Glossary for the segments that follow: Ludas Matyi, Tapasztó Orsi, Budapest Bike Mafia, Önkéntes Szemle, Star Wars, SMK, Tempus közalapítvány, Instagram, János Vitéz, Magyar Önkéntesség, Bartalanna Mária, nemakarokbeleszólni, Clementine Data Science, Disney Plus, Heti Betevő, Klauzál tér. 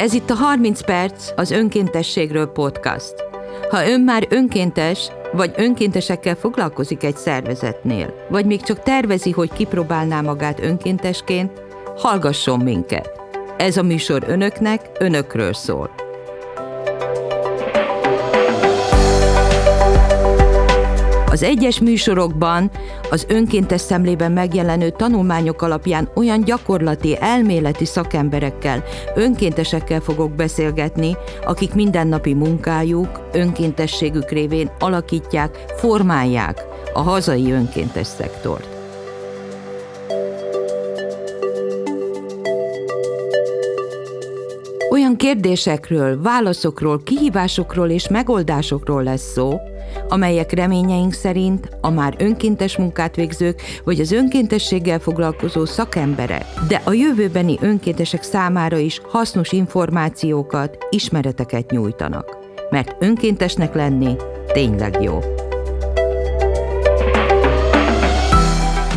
Ez itt a 30 perc az önkéntességről podcast. Ha ön már önkéntes, vagy önkéntesekkel foglalkozik egy szervezetnél, vagy még csak tervezi, hogy kipróbálná magát önkéntesként, hallgasson minket. Ez a műsor önöknek, önökről szól. Az egyes műsorokban az önkéntes szemlében megjelenő tanulmányok alapján olyan gyakorlati, elméleti szakemberekkel, önkéntesekkel fogok beszélgetni, akik mindennapi munkájuk, önkéntességük révén alakítják, formálják a hazai önkéntes szektort. Olyan kérdésekről, válaszokról, kihívásokról és megoldásokról lesz szó, amelyek reményeink szerint a már önkéntes munkát végzők vagy az önkéntességgel foglalkozó szakemberek, de a jövőbeni önkéntesek számára is hasznos információkat, ismereteket nyújtanak. Mert önkéntesnek lenni tényleg jó.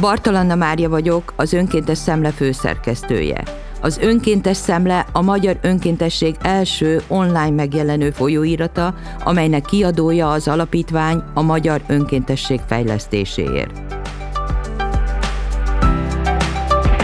Bartalanna Mária vagyok, az Önkéntes Szemle főszerkesztője. Az Önkéntes Szemle a Magyar Önkéntesség első online megjelenő folyóirata, amelynek kiadója az alapítvány a Magyar Önkéntesség fejlesztéséért.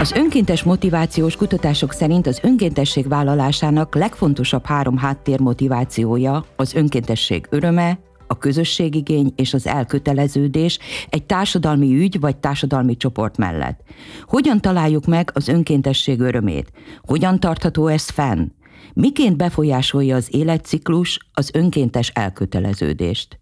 Az önkéntes motivációs kutatások szerint az önkéntesség vállalásának legfontosabb három háttérmotivációja az önkéntesség öröme, a közösségigény és az elköteleződés egy társadalmi ügy vagy társadalmi csoport mellett. Hogyan találjuk meg az önkéntesség örömét? Hogyan tartható ez fenn? Miként befolyásolja az életciklus az önkéntes elköteleződést?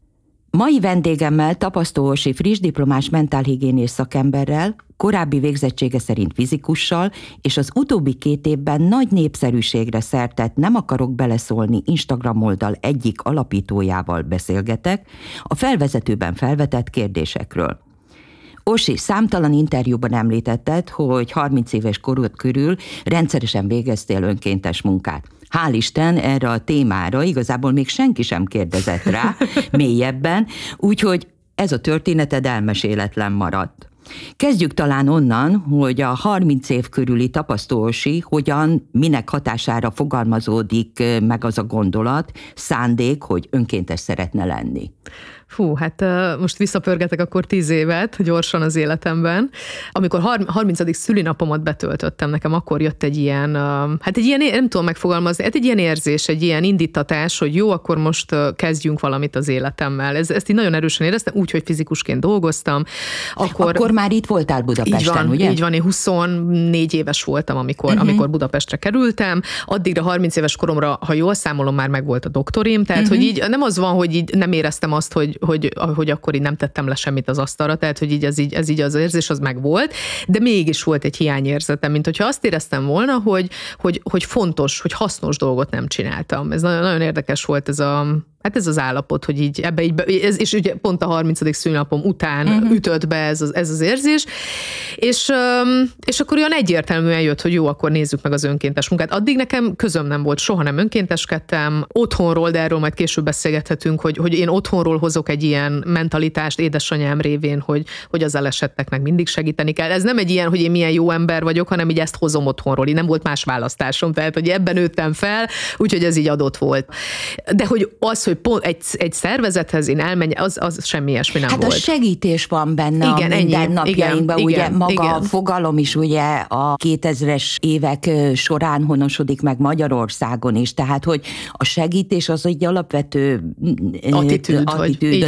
Mai vendégemmel, Tapasztó Orsi frissdiplomás mentálhigiénész szakemberrel, korábbi végzettsége szerint fizikussal, és az utóbbi 2 évben nagy népszerűségre szert tett nemakarokbeleszólni Instagram oldal egyik alapítójával beszélgetek a felvezetőben felvetett kérdésekről. Orsi, számtalan interjúban említetted, hogy 30 éves korod körül rendszeresen végeztél önkéntes munkát. Hál' Isten, erre a témára igazából még senki sem kérdezett rá mélyebben, úgyhogy ez a történeted elmeséletlen maradt. Kezdjük talán onnan, hogy a 30 év körüli Tapasztó Orsi hogyan, minek hatására fogalmazódik meg az a gondolat, szándék, hogy önkéntes szeretne lenni. Fú, hát most visszapörgetek akkor 10 évet, gyorsan az életemben. Amikor 30. szülinapomat betöltöttem, nekem akkor jött egy ilyen, nem tudom megfogalmazni, egy ilyen érzés, egy ilyen indítatás, hogy jó, akkor most kezdjünk valamit az életemmel. Ezt így nagyon erősen éreztem, úgyhogy fizikusként dolgoztam. Akkor már itt voltál Budapesten, így van, ugye? Így van, én 24 éves voltam, amikor Budapestre kerültem. Addigra 30 éves koromra, ha jól számolom, már megvolt a doktorim, tehát hogy így nem az van, hogy így nem éreztem azt, hogy akkor így nem tettem le semmit az asztalra, tehát hogy ez így az érzés az megvolt, de mégis volt egy hiányérzetem, mint hogyha azt éreztem volna, hogy fontos, hogy hasznos dolgot nem csináltam. Ez nagyon, nagyon érdekes volt ez az állapot, hogy így ebbe így, és ugye pont a 30. szülinapom után ütött be ez az érzés, és akkor olyan egyértelműen jött, hogy jó, akkor nézzük meg az önkéntes munkát. Addig nekem közöm nem volt, soha nem önkénteskedtem, otthonról, de erről majd később beszélgethetünk, hogy én otthonról hozok egy ilyen mentalitást édesanyám révén, hogy az elesetteknek mindig segíteni kell. Ez nem egy ilyen, hogy én milyen jó ember vagyok, hanem így ezt hozom otthonról, így nem volt más választásom, tehát hogy ebben nőttem fel, úgyhogy ez így adott volt. De hogy az, hogy pont egy szervezethez én elmenjek, az semmi ilyesmi nem volt. Hát a segítés van benne, igen, a mindennapjainkban, ugye maga a fogalom is ugye a 2000-es évek során honosodik meg Magyarországon is, tehát hogy a segítés az egy alapvető attitűd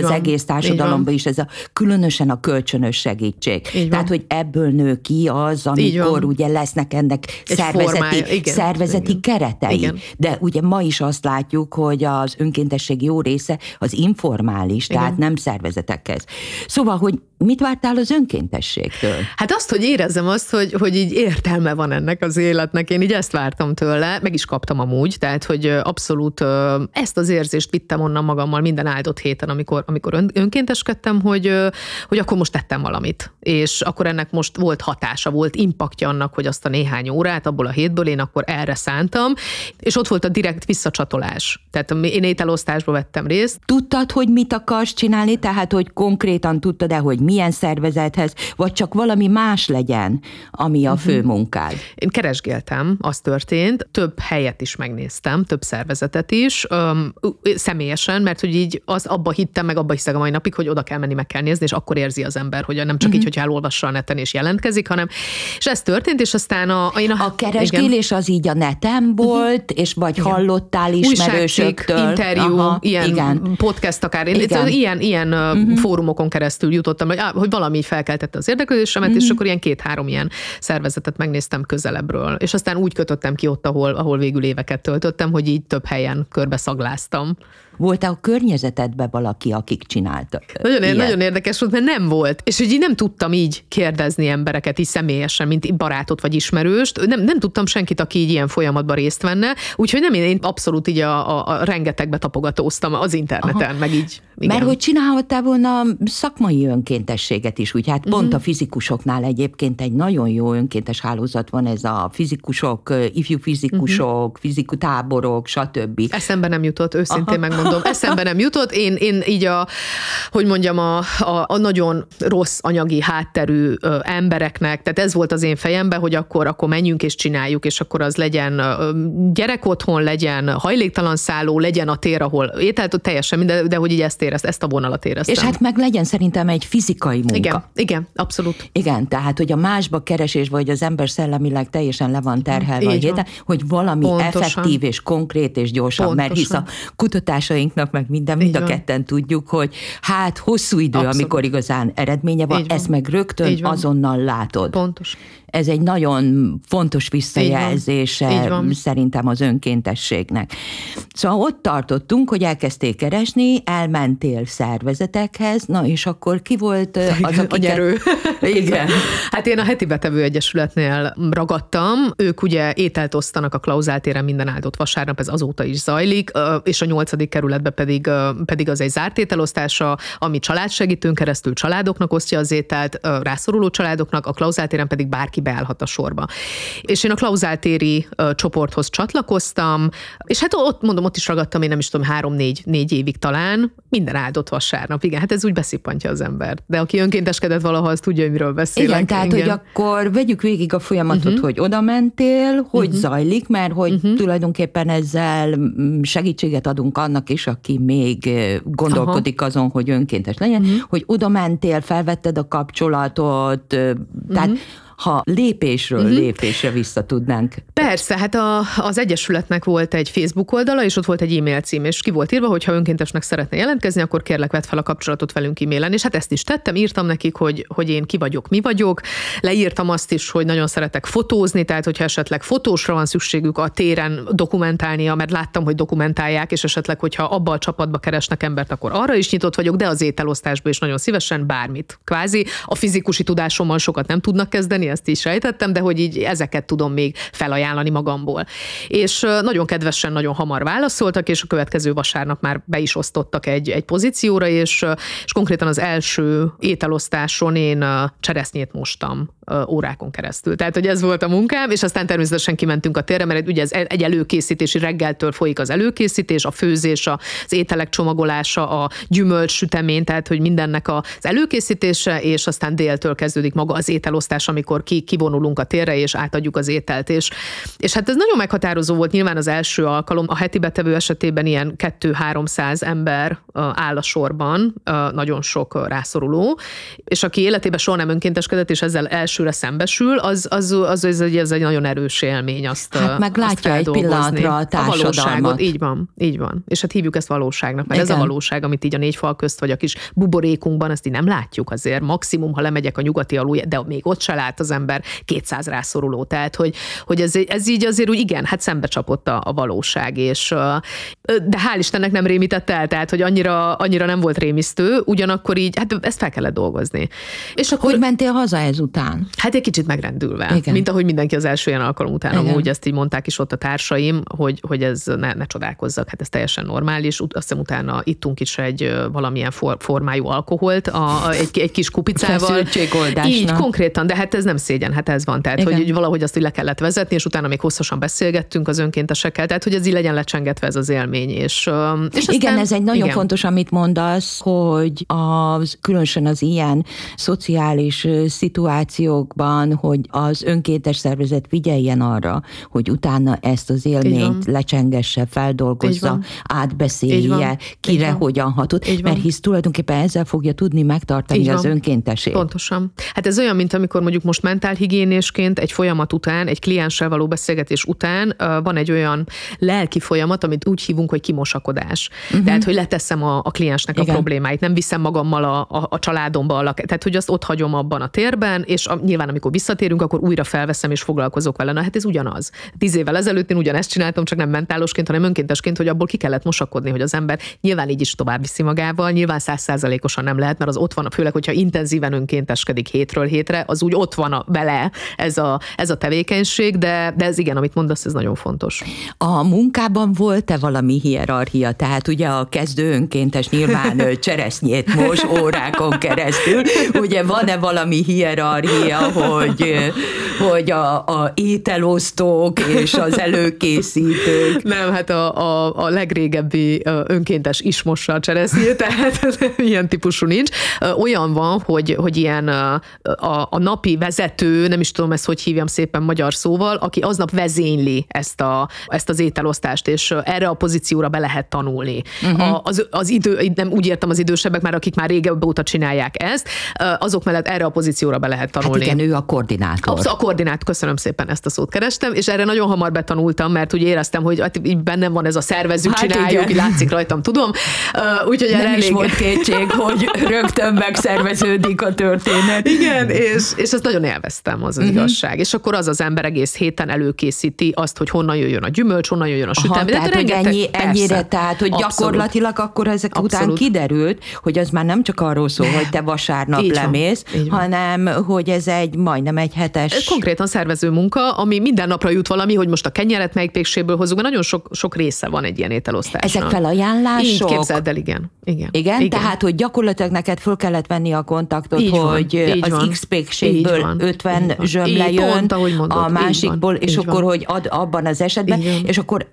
az egész társadalomban is, ez a különösen a kölcsönös segítség. Tehát, hogy ebből nő ki az, amikor ugye lesznek ennek egy szervezeti keretei. Igen. De ugye ma is azt látjuk, hogy az önkéntes jó része az informális, tehát nem szervezetekhez. Szóval, hogy mit vártál az önkéntességtől? Hát azt, hogy érezzem azt, hogy így értelme van ennek az életnek. Én így ezt vártam tőle, meg is kaptam amúgy, tehát, hogy abszolút ezt az érzést vittem onnan magammal minden áldott héten, amikor önkénteskedtem, hogy akkor most tettem valamit. És akkor ennek most volt hatása, volt impaktja annak, hogy azt a néhány órát, abból a hétből én akkor erre szántam, és ott volt a direkt visszacsatolás. Tehát én ételosztás mozgásba vettem részt. Tudtad, hogy mit akarsz csinálni? Tehát, hogy konkrétan tudtad-e, hogy milyen szervezethez, vagy csak valami más legyen, ami a fő munkád? Én keresgéltem, az történt. Több helyet is megnéztem, több szervezetet is, személyesen, mert hogy így az abba hittem, meg abba hiszek a mai napig, hogy oda kell menni, meg kell nézni, és akkor érzi az ember, hogy nem csak így, hogyha elolvassa a neten és jelentkezik, hanem, és ez történt, és aztán a keresgélés igen. Az így a neten volt, és vagy igen. Hallottál ismerősöktől. Interjú, aha, ilyen igen. Podcast akár. Ilyen fórumokon keresztül jutottam, hogy valami így felkeltette az érdeklődésemet, és akkor ilyen 2-3 ilyen szervezetet megnéztem közelebbről. És aztán úgy kötöttem ki ott, ahol végül éveket töltöttem, hogy így több helyen körbe szagláztam. Volt-e a környezetedben valaki, akik csináltak? Nagyon érdekes volt, mert nem volt. És így nem tudtam így kérdezni embereket, így személyesen, mint barátot vagy ismerőst. Nem tudtam senkit, aki így ilyen folyamatban részt venne. Úgyhogy nem, én abszolút így a rengetegbe tapogatóztam az interneten, aha. Meg így. Igen. Mert hogy csinálhattál volna szakmai önkéntességet is, úgy hát pont a fizikusoknál egyébként egy nagyon jó önkéntes hálózat van, ez a fizikusok, ifjú fizikusok, fizikutáborok, stb. Eszembe nem jutott, őszintén aha. Megmondom. Eszembe nem jutott. Én így a nagyon rossz anyagi hátterű embereknek, tehát ez volt az én fejemben, hogy akkor menjünk és csináljuk, és akkor az legyen gyerekotthon, legyen hajléktalan szálló, legyen a tér, ahol ételt, teljesen minden, de hogy így ezt a vonalat éreztem. És hát meg legyen szerintem egy fizikai munka. Igen, abszolút. Igen, tehát, hogy a másba keresés, vagy az ember szellemileg teljesen le van terhelve, hogy valami pontosan. Effektív és konkrét és gyorsan, pontosan. Mert hisz a kutatásai meg minden, mind a ketten tudjuk, hogy hát hosszú idő, abszolút. Amikor igazán eredménye van, ezt meg rögtön azonnal látod. Pontos. Ez egy nagyon fontos visszajelzése szerintem az önkéntességnek. Szóval ott tartottunk, hogy elkezdték keresni, elmentél szervezetekhez, na és akkor ki volt az, aki... Agyerő. Igen. Hát én a Heti Betevő Egyesületnél ragadtam, ők ugye ételt osztanak a Klauzál téren minden áldott vasárnap, ez azóta is zajlik, és a 8. kerületben pedig az egy zárt ételosztása, ami családsegítőn keresztül családoknak osztja az ételt, rászoruló családoknak, a Klauzál téren pedig bárki beállhat a sorba. És én a Klauzál téri csoporthoz csatlakoztam, és hát ott is ragadtam, én nem is tudom, 3-4 évig talán, minden áldott vasárnap. Igen, hát ez úgy beszippantja az embert. De aki önkénteskedett valaha, az tudja, hogy miről beszélek. Igen, tehát, hogy akkor vegyük végig a folyamatot, hogy oda mentél, hogy zajlik, mert hogy tulajdonképpen ezzel segítséget adunk annak is, aki még gondolkodik azon, hogy önkéntes legyen, hogy oda mentél, felvetted a kapcsolatot, tehát ha lépésről lépésre vissza tudnánk. Persze, hát az Egyesületnek volt egy Facebook oldala, és ott volt egy e-mail cím, és ki volt írva, hogy ha önkéntesnek szeretne jelentkezni, akkor kérlek, vedd fel a kapcsolatot velünk e-mailen. És hát ezt is tettem, írtam nekik, hogy én ki vagyok, mi vagyok. Leírtam azt is, hogy nagyon szeretek fotózni, tehát hogyha esetleg fotósra van szükségük a téren dokumentálnia, mert láttam, hogy dokumentálják, és esetleg, hogyha abban a csapatba keresnek embert, akkor arra is nyitott vagyok, de az ételosztásban is nagyon szívesen bármit. Kvázi a fizikusi tudásommal sokat nem tudnak kezdeni, ezt is sejtettem, de hogy így ezeket tudom még felajánlani magamból. És nagyon kedvesen, nagyon hamar válaszoltak, és a következő vasárnap már be is osztottak egy pozícióra, és konkrétan az első ételosztáson én cseresznyét mostam órákon keresztül. Tehát, hogy ez volt a munkám, és aztán természetesen kimentünk a térre, mert ugye ez egy előkészítési, reggeltől folyik az előkészítés, a főzés, az ételek csomagolása, a gyümölcs sütemény, tehát, hogy mindennek az előkészítése, és aztán déltől kezdődik maga az ételosztás, amikor kivonulunk a térre, és átadjuk az ételt. És hát ez nagyon meghatározó volt nyilván az első alkalom. A Heti Betevő esetében ilyen 200-300 ember áll a sorban, nagyon sok rászoruló, és aki életében soha nem önkénteskedett, és ezzel elsőre szembesül, az egy nagyon erős élmény azt hát meglátja egy pillanatra a társadalmat. Így van. És hát hívjuk ezt valóságnak, mert igen. Ez a valóság, amit így a 4 fal közt, vagy a kis buborékunkban, ezt így nem látjuk azért. Maximum, ha lemegyek a nyugati alul, de még ott se lát az ember 200 rászoruló. Tehát, hogy ez így azért úgy igen, hát szembe csapott a valóság, és de hál' Istennek nem rémített el, tehát, hogy annyira nem volt rémisztő, ugyanakkor így, hát ezt fel kellett dolgozni. És akkor hogy mentél haza ezután? Hát egy kicsit megrendülve, igen. Mint ahogy mindenki az első ilyen alkalom után, amúgy ezt így mondták is ott a társaim, hogy ez ne csodálkozzak, hát ez teljesen normális. Azt hiszem utána ittunk is egy valamilyen formájú alkoholt, egy kis kupicával. Feszültségoldásnak. Így konkrétan, de hát ez nem szégyen, hát ez van. Tehát, igen, hogy valahogy azt le kellett vezetni, és utána még hosszasan beszélgettünk az önkéntesekkel, tehát hogy ez így legyen lecsengetve ez az élmény. És aztán, igen, ez egy nagyon fontos, amit mondasz, hogy különösen az ilyen szociális szituációkban, hogy az önkéntes szervezet figyeljen arra, hogy utána ezt az élményt lecsengesse, feldolgozza, átbeszélje, kire hogyan hatott, mert hisz tulajdonképpen ezzel fogja tudni megtartani az önkéntesét. Pontosan. Hát ez olyan, mint amikor mondjuk most mentálhigiénésként egy folyamat után, egy klienssel való beszélgetés után van egy olyan lelki folyamat, amit úgy hívunk, hogy kimosakodás. Uh-huh. Tehát, hogy leteszem a kliensnek a problémáit, nem viszem magammal a családomba tehát, hogy azt ott hagyom abban a térben, és nyilván amikor visszatérünk, akkor újra felveszem és foglalkozok vele. Na, hát ez ugyanaz. 10 évvel ezelőtt én ugyanezt csináltam, csak nem mentálosként, hanem önkéntesként, hogy abból ki kellett mosakodni, hogy az ember nyilván így is tovább viszi magával, nyilván 100%-osan nem lehet, mert az ott van, főleg, hogyha intenzíven önkénteskedik hétről hétre, az úgy ott van bele ez a tevékenység, de ez igen, amit mondasz, ez nagyon fontos. A munkában volt-e valami hierarchia? Tehát ugye a kezdő önkéntes nyilván cseresznyét mos órákon keresztül, ugye van-e valami hierarchia, hogy a ételosztók és az előkészítők? Nem, hát a legrégebbi önkéntes is mossa a cseresznyét, tehát ilyen típusú nincs. Olyan van, hogy ilyen a napi vezető, nem is tudom ezt, hogy hívjam szépen magyar szóval, aki aznap vezényli ezt az ételosztást, és erre a pozícióra be lehet tanulni. Uh-huh. Az idő, nem úgy értem az idősebbek már, akik már régebb óta csinálják ezt, azok mellett erre a pozícióra be lehet tanulni. Hát igen, ő a koordinátor. A koordinátor, köszönöm szépen, ezt a szót kerestem, és erre nagyon hamar betanultam, mert úgy éreztem, hogy hát így bennem van ez a szervező, csináljuk, így látszik rajtam, tudom. Úgyhogy nem is volt kétség, hogy rögtön megszerveződik a történet. Igen, és ezt nagyon élveztem, az igazság. És akkor az ember egész héten előkészíti azt, hogy honnan jöjjön a gyümölcs, honnan jöjjön a sütemény. Tehát, hogy ennyire, tehát, hogy gyakorlatilag akkor ezek után kiderült, hogy az már nem csak arról szól, hogy te vasárnap lemész, hanem hogy ez majdnem egy hetes. Ez konkrétan szervező munka, ami minden napra jut valami, hogy most a kenyeret melyik pékséből hozzuk, nagyon sok része van egy ilyen ételosztásnak. Ezek felajánlások? Így képzeld el, igen. Tehát, hogy gyakorlatilag neked föl kellett venni a kontaktot, így hogy van, az X pékségből 50 zsömle jön, a másikból, és akkor, hogy ad abban az esetben, és akkor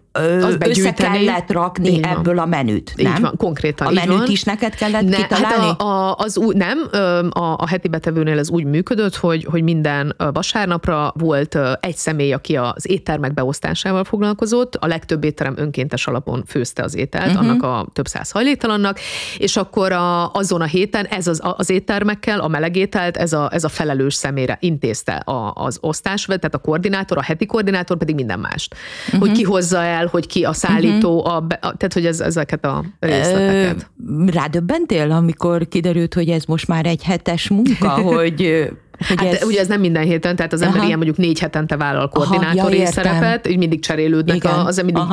össze kellett rakni ebből a menüt, nem? Így van, konkrétan. A menüt is neked kellett kitalálni? Hát a Heti Betevőnél ez úgy működött, hogy minden vasárnapra volt egy személy, aki az éttermek beosztásával foglalkozott, a legtöbb étterem önkéntes alapon főzte az ételt, annak a több száz hajléktalannak, és akkor azon a héten ez az éttermekkel, a meleg ételt, ez a felelős személyre intézte az osztás, tehát a koordinátor, a heti koordinátor pedig minden mást. Hogy ki hozza el, hogy ki a szállító, tehát hogy ezeket a részleteket. Rádöbbentél, amikor kiderült, hogy ez most már egy hetes munka, hogy... Hát ez... ugye ez nem minden héten, tehát az ember ilyen mondjuk 4 hetente vállal koordinátori szerepet, így mindig cserélődnek,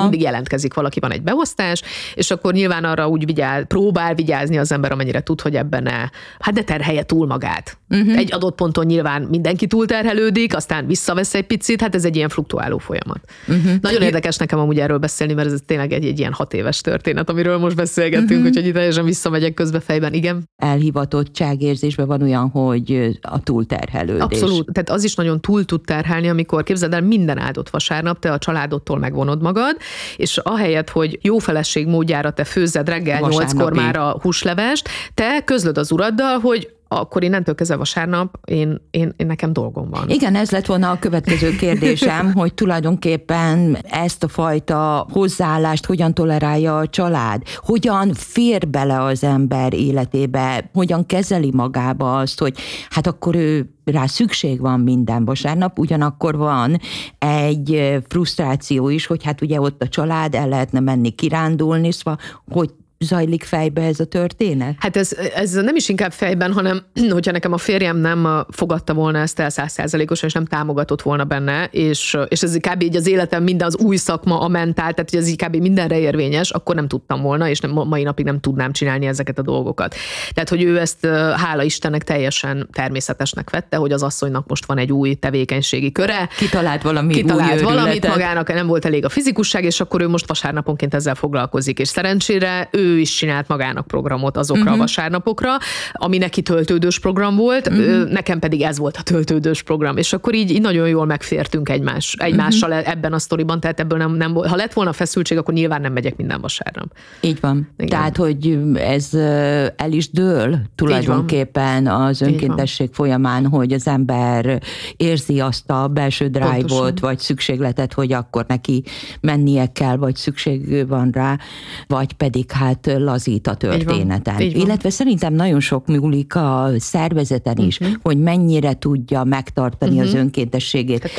mindig jelentkezik valaki, van egy beosztás, és akkor nyilván arra úgy próbál vigyázni az ember, amennyire tud, hogy ebben ne terhelje túl magát. Uh-huh. Egy adott ponton nyilván mindenki túlterhelődik, aztán visszavesz egy picit, hát ez egy ilyen fluktuáló folyamat. Uh-huh. Nagyon érdekes nekem amúgy erről beszélni, mert ez tényleg egy ilyen 6 éves történet, amiről most beszélgetünk, úgyhogy itt teljesen visszamegyek közbe fejben, igen. Elhivatottságérzésben van olyan, hogy a túlterhelődés. Abszolút, tehát az is nagyon túl tud terhelni, amikor képzeld el, minden áldott vasárnap te a családodtól megvonod magad, és ahelyett, hogy jó feleség módjára te főzzed reggel 8-kor már a húslevest, te közlöd az uraddal, hogy akkor innentől kezdve vasárnap én nekem dolgom van. Igen, ez lett volna a következő kérdésem, hogy tulajdonképpen ezt a fajta hozzáállást hogyan tolerálja a család? Hogyan fér bele az ember életébe? Hogyan kezeli magába azt, hogy hát akkor ő rá szükség van minden vasárnap, ugyanakkor van egy frusztráció is, hogy hát ugye ott a család, el lehetne menni kirándulni, szóval hogy zajlik fejbe ez a történet? Hát ez nem is inkább fejben, hanem hogyha nekem a férjem nem fogadta volna ezt el 100%-osan, és nem támogatott volna benne, és ez kb. Így az életem minden az új szakma, a mentál, tehát hogy ez kb. Mindenre érvényes, akkor nem tudtam volna, és mai napig nem tudnám csinálni ezeket a dolgokat. Tehát, hogy ő ezt hála Istennek teljesen természetesnek vette, hogy az asszonynak most van egy új tevékenységi köre. Kitalált valamit magának, nem volt elég a fizikusság, és akkor ő most vasárnaponként ezzel foglalkozik, és szerencsére ő ő is csinált magának programot azokra a vasárnapokra, ami neki töltődős program volt, nekem pedig ez volt a töltődős program, és akkor így nagyon jól megfértünk egymással ebben a sztoriban, tehát ebből nem volt, ha lett volna feszültség, akkor nyilván nem megyek minden vasárnap. Így van. Igen. Tehát, hogy ez el is dől tulajdonképpen az önkéntesség folyamán, hogy az ember érzi azt a belső drive-ot, vagy szükségletet, hogy akkor neki mennie kell, vagy szükség van rá, vagy pedig hát lazít a történeten. Illetve szerintem nagyon sok múlik a szervezeten is, hogy mennyire tudja megtartani az önkéntességét,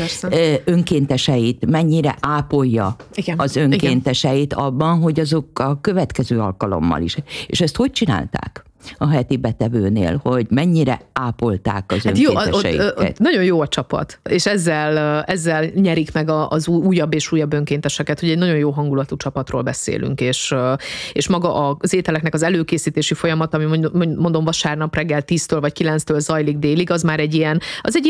önkénteseit, mennyire ápolja az önkénteseit abban, hogy azok a következő alkalommal is. És ezt hogy csinálták a Heti Betevőnél, hogy mennyire ápolták az önkénteseiket? Jó, nagyon jó a csapat, és ezzel nyerik meg az újabb és újabb önkénteseket, hogy egy nagyon jó hangulatú csapatról beszélünk, és maga az ételeknek az előkészítési folyamat, ami mondom vasárnap reggel 10-től vagy 9-től zajlik délig, az már egy ilyen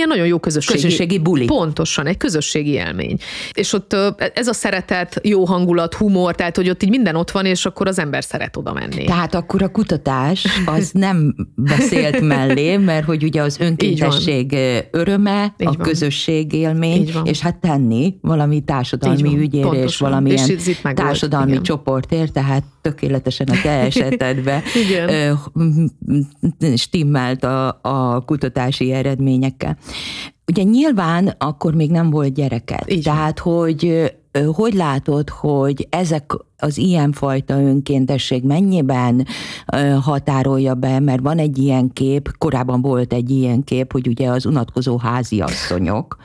nagyon jó közösségi buli. Pontosan, egy közösségi élmény. És ott ez a szeretet, jó hangulat, humor, tehát hogy ott így minden ott van, és akkor az ember szeret oda menni. Tehát akkor a kutatás az nem beszélt mellé, mert hogy ugye az önkéntesség öröme, a közösség élmény, és hát tenni valami társadalmi ügyért, és valamilyen társadalmi csoportért, tehát tökéletesen a te esetedben stimmelt a kutatási eredményekkel. Ugye nyilván akkor még nem volt gyereked, tehát hogy látod, hogy ezek az ilyenfajta önkéntesség mennyiben határolja be, mert van egy ilyen kép, korábban volt egy ilyen kép, hogy ugye az unatkozó háziasszonyok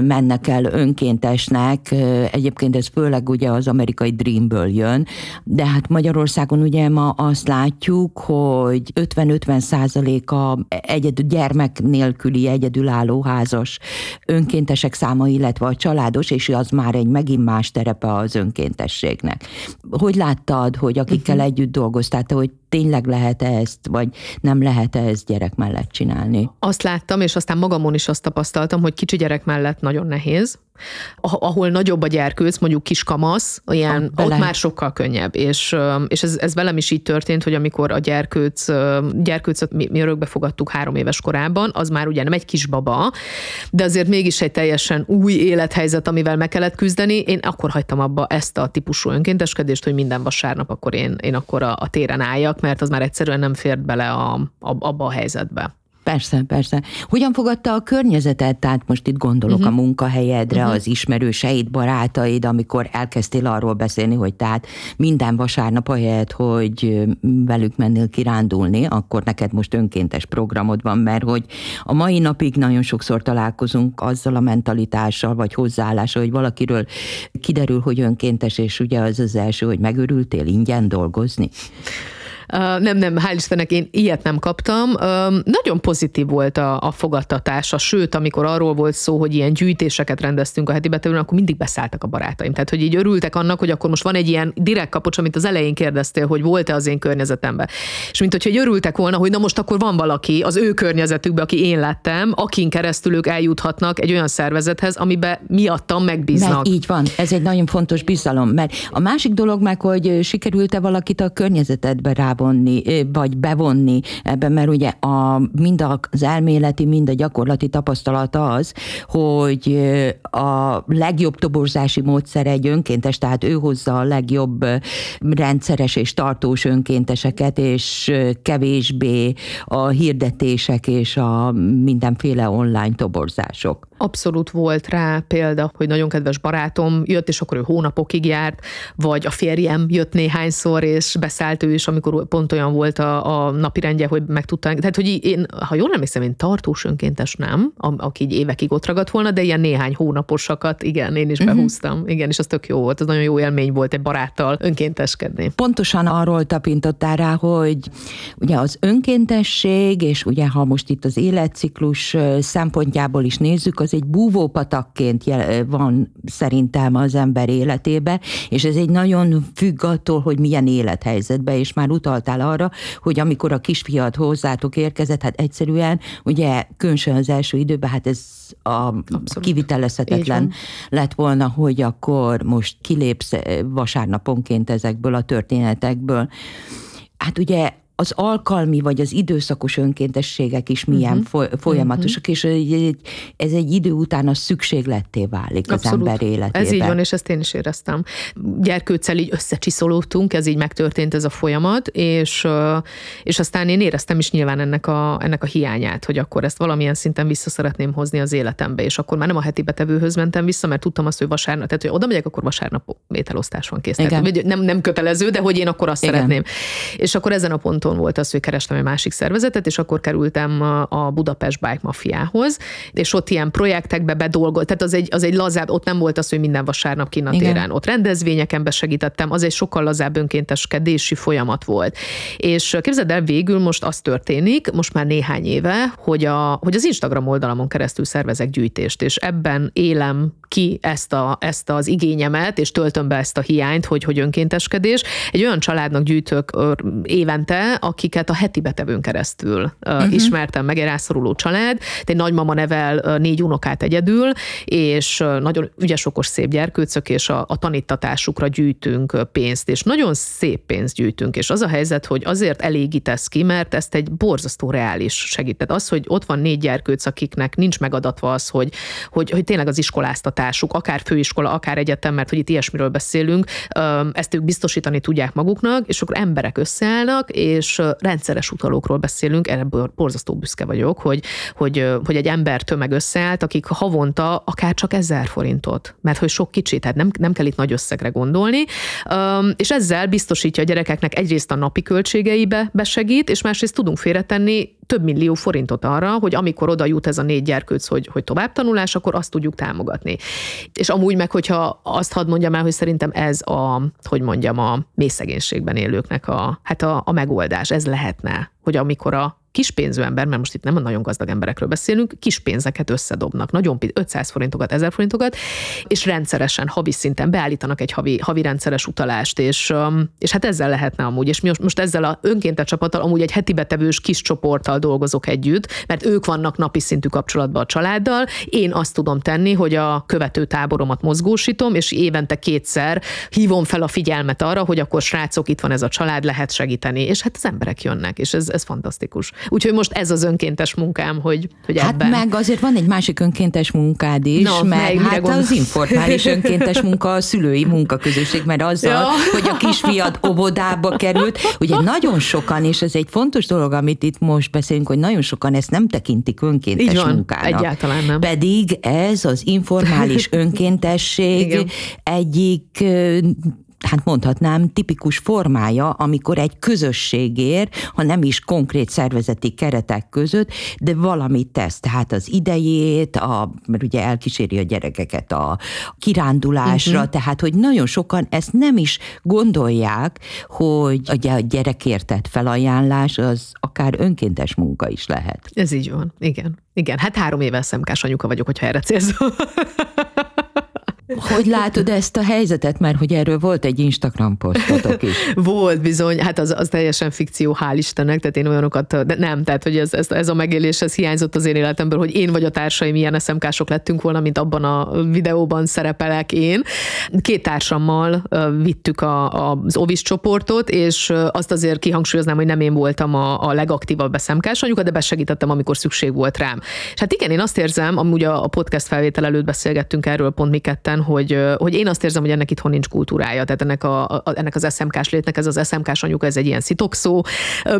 mennek el önkéntesnek, egyébként ez főleg ugye az amerikai Dreamből jön, de hát Magyarországon ugye ma azt látjuk, hogy 50-50% gyermek nélküli egyedülálló házas önkéntesek száma, illetve a családos, és az már egy megint más terepe az önkéntességnek. Hogy láttad, hogy akikkel együtt dolgoztál, hogy tényleg lehet-e ezt, vagy nem lehet-e ezt gyerek mellett csinálni? Azt láttam, és aztán magamon is azt tapasztaltam, hogy kicsi gyerek mellett nagyon nehéz. Ahol nagyobb a gyerkőc, mondjuk kiskamasz, ott már sokkal könnyebb. És ez velem is így történt, hogy amikor a gyerkőcöt mi örökbe fogadtuk 3 éves korában, az már ugye nem egy kisbaba, de azért mégis egy teljesen új élethelyzet, amivel meg kellett küzdeni. Én akkor hagytam abba ezt a típusú önkénteskedést, hogy minden vasárnap akkor én akkor a téren álljak, mert az már egyszerűen nem fért bele abba a helyzetbe. Persze, persze. Hogyan fogadta a környezetet? Tehát most itt gondolok a munkahelyedre, az ismerőseid, barátaid, amikor elkezdtél arról beszélni, hogy tehát minden vasárnap ahelyett, hogy velük mennél kirándulni, akkor neked most önkéntes programod van, mert hogy a mai napig nagyon sokszor találkozunk azzal a mentalitással, vagy hozzáállással, hogy valakiről kiderül, hogy önkéntes, és ugye az az első, hogy megörültél ingyen dolgozni. Nem, hál' Istennek én ilyet nem kaptam. Nagyon pozitív volt a fogadtatása, sőt, amikor arról volt szó, hogy ilyen gyűjtéseket rendeztünk a Heti Betevőn, akkor mindig beszálltak a barátaim. Tehát, hogy így örültek annak, hogy akkor most van egy ilyen direkt kapocs, amit az elején kérdeztél, hogy volt-e az én környezetemben. És mint hogyha örültek volna, hogy na most akkor van valaki az ő környezetükben, aki én láttam, akin keresztül ők eljuthatnak egy olyan szervezethez, amiben miattam megbíznak. Mert így van, ez egy nagyon fontos bizalom, mert a másik dolog meg, hogy sikerült-e valakit a környezetedbe bevonni ebben, mert ugye mind az elméleti, mind a gyakorlati tapasztalata az, hogy a legjobb toborzási módszer egy önkéntes, tehát ő hozza a legjobb rendszeres és tartós önkénteseket, és kevésbé a hirdetések és a mindenféle online toborzások. Abszolút volt rá példa, hogy nagyon kedves barátom jött, és akkor ő hónapokig járt, vagy a férjem jött néhányszor, és beszállt ő is, amikor pont olyan volt a napirendje, hogy meg tudtam. Tehát, hogy én, ha jól emlékszem, én tartós önkéntes nem, aki így évekig ott ragadt volna, de ilyen néhány hónaposakat, igen, én is behúztam. Igen, és az tök jó volt, az nagyon jó élmény volt egy baráttal önkénteskedni. Pontosan arról tapintottál rá, hogy ugye az önkéntesség, és ugye ha most itt az életciklus szempontjából is nézzük, az egy búvópatakként van szerintem az ember életébe, és ez egy nagyon függ attól, hogy milyen élethelyzetbe, és már utal utaltál arra, hogy amikor a kisfiad hozzátok érkezett, hát egyszerűen, ugye különösen az első időben, hát ez kivitelezhetetlen lett volna, hogy akkor most kilépsz vasárnaponként ezekből a történetekből. Hát ugye az alkalmi vagy az időszakos önkéntességek is milyen folyamatosak, és ez egy idő után a szükségletté válik. Abszolút. Az ember életében. Ez így van, és ezt én is éreztem. Gyerkőccel így összecsiszolódtunk, ez így megtörtént ez a folyamat, és aztán én éreztem is nyilván ennek a hiányát, hogy akkor ezt valamilyen szinten vissza szeretném hozni az életembe, és akkor már nem a heti betevőhöz mentem vissza, mert tudtam azt, hogy vasárnap, tehát hogy oda megyek, akkor vasárnap ételosztás van kész. Nem kötelező, de hogy én akkor azt szeretném. És akkor ezen a ponton volt az, hogy kerestem egy másik szervezetet, és akkor kerültem a Budapest Bike Mafiához, és ott ilyen projektekbe bedolgoztam, tehát az egy lazább, ott nem volt az, hogy minden vasárnap kint a téren, ott rendezvényeken besegítettem, az egy sokkal lazább önkénteskedési folyamat volt. És képzeld el, végül most az történik, most már néhány éve, hogy az Instagram oldalamon keresztül szervezek gyűjtést, és ebben élem ki ezt az igényemet, és töltöm be ezt a hiányt, hogy önkénteskedés. Egy olyan családnak gyűjtök évente, akiket a heti betevőn keresztül ismertem meg, egy rászoruló család. Egy nagymama nevel 4 unokát egyedül, és nagyon ügyes, okos, szép gyerkőcök, és a tanítatásukra gyűjtünk pénzt, és nagyon szép pénzt gyűjtünk, és az a helyzet, hogy azért elégítesz ki, mert ezt egy borzasztó reális segít. Tehát az, hogy ott van 4 gyerkőc, akiknek nincs megadatva az, hogy tényleg az iskoláztatásuk, akár főiskola, akár egyetem, mert hogy itt ilyesmiről beszélünk, ezt ők biztosítani tudják maguknak, és akkor emberek összeállnak, és rendszeres utalókról beszélünk, ebből borzasztó büszke vagyok, hogy egy ember tömeg összeállt, akik havonta akár csak 1000 forintot, mert hogy sok kicsit, tehát nem kell itt nagy összegre gondolni, és ezzel biztosítja a gyerekeknek egyrészt a napi költségeibe besegít, és másrészt tudunk félretenni több millió forintot arra, hogy amikor oda jut ez a 4 gyerkőc, hogy továbbtanulás, akkor azt tudjuk támogatni. És amúgy meg, hogyha azt hadd mondjam el, hogy szerintem ez a mélyszegénységben élőknek a megoldás, ez lehetne, hogy amikor a kispénzű ember, mert most itt nem a nagyon gazdag emberekről beszélünk, kispénzeket összedobnak, nagyon 500 forintokat, 1000 forintokat, és rendszeresen, havi szinten beállítanak egy havi rendszeres utalást, és hát ezzel lehetne amúgy, és mi most ezzel a önkéntes csapattal, amúgy egy heti betevős kis csoporttal dolgozok együtt, mert ők vannak napi szintű kapcsolatban a családdal, én azt tudom tenni, hogy a követő táboromat mozgósítom, és évente 2-szer hívom fel a figyelmet arra, hogy akkor srácok, itt van ez a család, lehet segíteni, és hát az emberek jönnek, és ez fantasztikus. Úgyhogy most ez az önkéntes munkám, hogy hát ebben... Hát meg azért van egy másik önkéntes munkád is, meg hát az informális önkéntes munka, a szülői munkaközösség, mert azzal, hogy a kisfiad óvodába került, ugye nagyon sokan, és ez egy fontos dolog, amit itt most beszélünk, hogy nagyon sokan ezt nem tekintik önkéntes munkának. Egyáltalán nem. Pedig ez az informális önkéntesség egyik... hát mondhatnám, tipikus formája, amikor egy közösségért, ha nem is konkrét szervezeti keretek között, de valamit tesz. Tehát az idejét, mert ugye elkíséri a gyerekeket a kirándulásra, tehát hogy nagyon sokan ezt nem is gondolják, hogy a gyerekért tett felajánlás az akár önkéntes munka is lehet. Ez így van, igen. Igen, hát 3 éve szemkás anyuka vagyok, hogyha erre célzol. Hogy látod ezt a helyzetet? Mert hogy erről volt egy Instagram posztotok is. Volt bizony, hát az teljesen fikció, hál' Istennek, tehát én olyanokat, de nem, tehát hogy ez a megélés, ez hiányzott az én életemből, hogy én vagy a társaim ilyen SMK-sok lettünk volna, mint abban a videóban szerepelek én. 2 társammal vittük az ovis csoportot, és azt azért kihangsúlyoznám, hogy nem én voltam a legaktívabb SMK-s anyuka, de besegítettem, amikor szükség volt rám. És hát igen, én azt érzem, amúgy a podcast felvétel előtt beszélgettünk erről pont mi ketten, hogy én azt érzem, hogy ennek itthon nincs kultúrája, tehát ennek az SMK-s létnek, ez az SMK-s anyuka, ez egy ilyen szitokszó,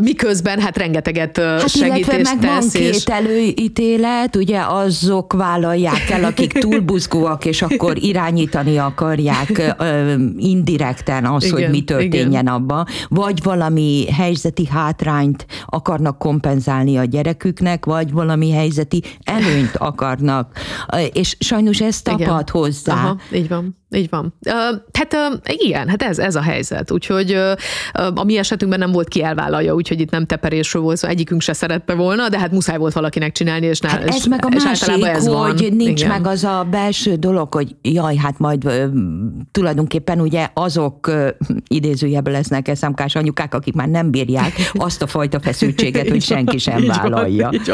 miközben hát rengeteget segítést tesz. Van 2 előítélet, ugye azok vállalják el, akik túl buzgóak, és akkor irányítani akarják indirekten az, igen, hogy mi történjen abban, vagy valami helyzeti hátrányt akarnak kompenzálni a gyereküknek, vagy valami helyzeti előnyt akarnak, és sajnos ez tapad hozzá. Aha, így van. Így van. Igen, ez a helyzet. Úgyhogy a mi esetünkben nem volt ki elvállalja, úgyhogy itt nem teperésről volt, szóval egyikünk se szerette volna, de hát muszáj volt valakinek csinálni, és hát ez meg a másik, ez hogy van. Nincs igen. meg az a belső dolog, hogy jaj, hát majd tulajdonképpen ugye azok idézőjebben lesznek eszemkás anyukák, akik már nem bírják azt a fajta feszültséget, hogy senki sem így vállalja. Van, így,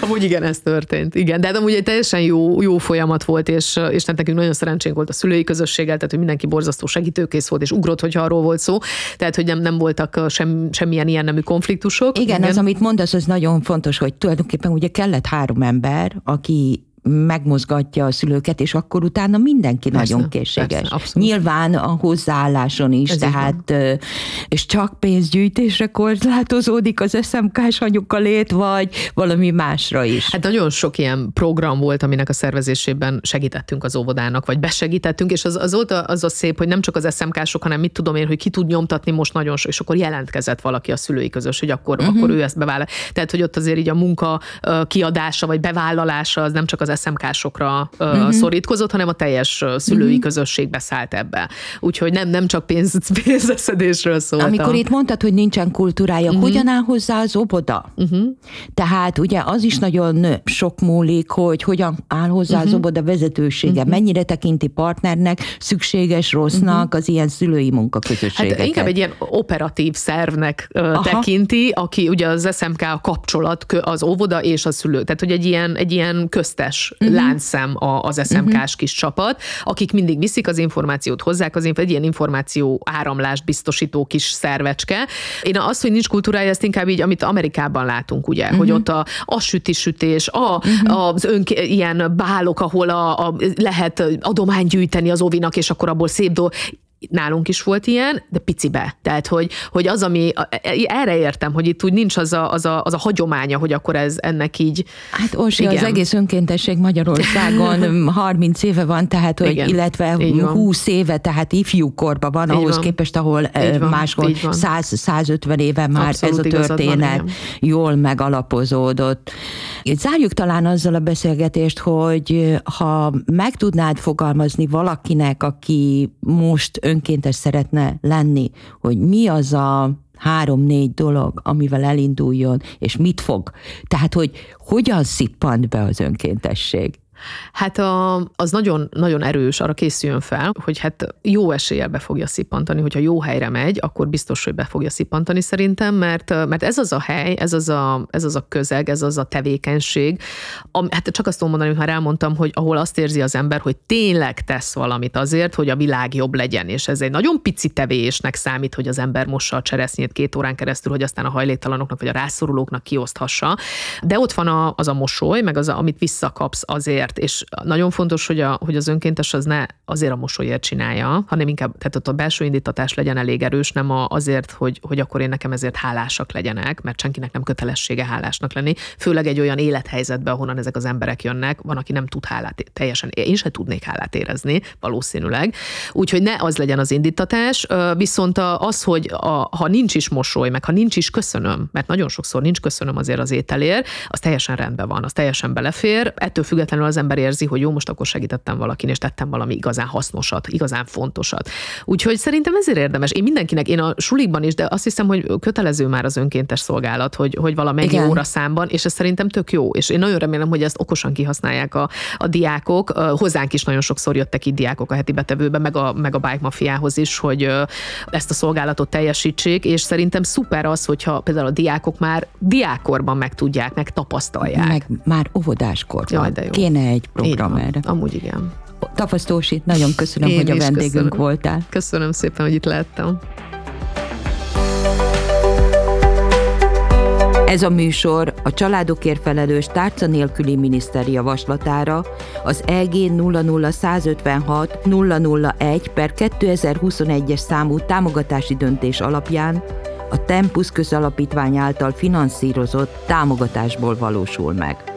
amúgy igen, ez történt. Igen, de hát amúgy egy teljesen jó folyamat volt, és nekünk nagyon szerencsés volt a szülői közösséggel, tehát hogy mindenki borzasztó segítőkész volt, és ugrott, hogyha arról volt szó, tehát hogy nem voltak semmilyen ilyen nemű konfliktusok. Igen, az, amit mondasz, az nagyon fontos, hogy tulajdonképpen ugye kellett 3 ember, aki megmozgatja a szülőket, és akkor utána mindenki persze, nagyon készséges. Persze, nyilván a hozzáálláson is, tehát és csak pénzgyűjtésre korlátozódik az SMK-s anyukalét, vagy valami másra is. Hát nagyon sok ilyen program volt, aminek a szervezésében segítettünk az óvodának, vagy besegítettünk, és az volt az a szép, hogy nem csak az SMK-sok, hanem mit tudom én, hogy ki tud nyomtatni most nagyon sok, és akkor jelentkezett valaki a szülői közös, hogy akkor ő ezt bevállal. Tehát, hogy ott azért így a munka kiadása, vagy bevállalása, az nem csak az SMK-sokra szorítkozott, hanem a teljes szülői közösség beszállt ebbe. Úgyhogy nem csak pénzeszedésről szóltam. Amikor itt mondtad, hogy nincsen kultúrája, hogyan áll hozzá az óvoda? Tehát ugye az is nagyon sok múlik, hogy hogyan áll hozzá az óvoda vezetősége, mennyire tekinti partnernek, szükséges, rossznak az ilyen szülői munkaközösségeket. Hát inkább egy ilyen operatív szervnek tekinti, aki ugye az SMK a kapcsolat, az óvoda és a szülő. Tehát, hogy egy ilyen köztes láncszem az SMK-s kis csapat, akik mindig viszik az információt, hozzák egy ilyen információ áramlást biztosító kis szervecske. Én azt, hogy nincs kultúrája, ezt inkább így, amit Amerikában látunk, ugye, hogy ott a sütisütés, az ilyen bálok, ahol lehet adományt gyűjteni az óvinak, és akkor abból szép nálunk is volt ilyen, de picibe. Tehát, hogy az, ami... Erre értem, hogy itt úgy nincs az a hagyománya, hogy akkor ez ennek így... Hát Orsi, az egész önkéntesség Magyarországon 30 éve van, tehát, hogy igen, illetve 20 éve, tehát ifjúkorban van, így ahhoz van. Képest, ahol van, máshol 100-150 éve már abszolút ez a történet van, jól megalapozódott. Zárjuk talán azzal a beszélgetést, hogy ha meg tudnád fogalmazni valakinek, aki most önkéntes szeretne lenni, hogy mi az a 3-4 dolog, amivel elinduljon, és mit fog. Tehát, hogy hogyan szippant be az önkéntesség? Hát az nagyon, nagyon erős, arra készüljön fel, hogy hát jó eséllyel be fogja szippantani, hogyha jó helyre megy, akkor biztos, hogy be fogja szippantani szerintem, mert ez az a hely, ez az a közeg, ez az a tevékenység, hát csak azt tudom mondani, hogy már elmondtam, hogy ahol azt érzi az ember, hogy tényleg tesz valamit azért, hogy a világ jobb legyen, és ez egy nagyon pici tevésnek számít, hogy az ember mossa a cseresznyét 2 órán keresztül, hogy aztán a hajléktalanoknak vagy a rászorulóknak kioszthassa, de ott van az a mosoly, meg az, amit visszakapsz azért, és nagyon fontos, hogy az önkéntes az ne azért a mosolyért csinálja, hanem inkább, tehát ott a belső indítatás legyen elég erős, nem azért, hogy akkor én nekem ezért hálásak legyenek, mert senkinek nem kötelessége hálásnak lenni, főleg egy olyan élethelyzetben, ahonnan ezek az emberek jönnek, van, aki nem tud teljesen, én sem tudnék hálát érezni, valószínűleg. Úgyhogy ne az legyen az indítatás, viszont az, hogy ha nincs is mosoly, meg ha nincs is köszönöm, mert nagyon sokszor nincs köszönöm azért az ételért, az teljesen rendben van, az teljesen belefér, ettől függetlenül az ember érzi, hogy jó, most akkor segítettem valakin, és tettem valami igazán hasznosat, igazán fontosat. Úgyhogy szerintem ezért érdemes. Én mindenkinek, én a sulikban is, de azt hiszem, hogy kötelező már az önkéntes szolgálat, hogy valamennyi óra számban, és ez szerintem tök jó. És én nagyon remélem, hogy ezt okosan kihasználják a diákok. Hozzánk is nagyon sokszor jöttek itt diákok a Heti Betevőbe, meg a Bike Mafiához is, hogy ezt a szolgálatot teljesítsék, és szerintem szuper az, hogyha például a diákok már diákkorban megtudják, megtapasztalják. Meg már óvodáskorban. Jaj, kéne egy program erre. Amúgy igen. Tapasztó Orsi, nagyon köszönöm, én hogy a vendégünk voltál. Köszönöm szépen, hogy itt láttam. Ez a műsor a Családokért Felelős Tárca Nélküli Miniszter javaslatára, az EG 00156 001/2021-es számú támogatási döntés alapján a Tempus közalapítvány által finanszírozott támogatásból valósul meg.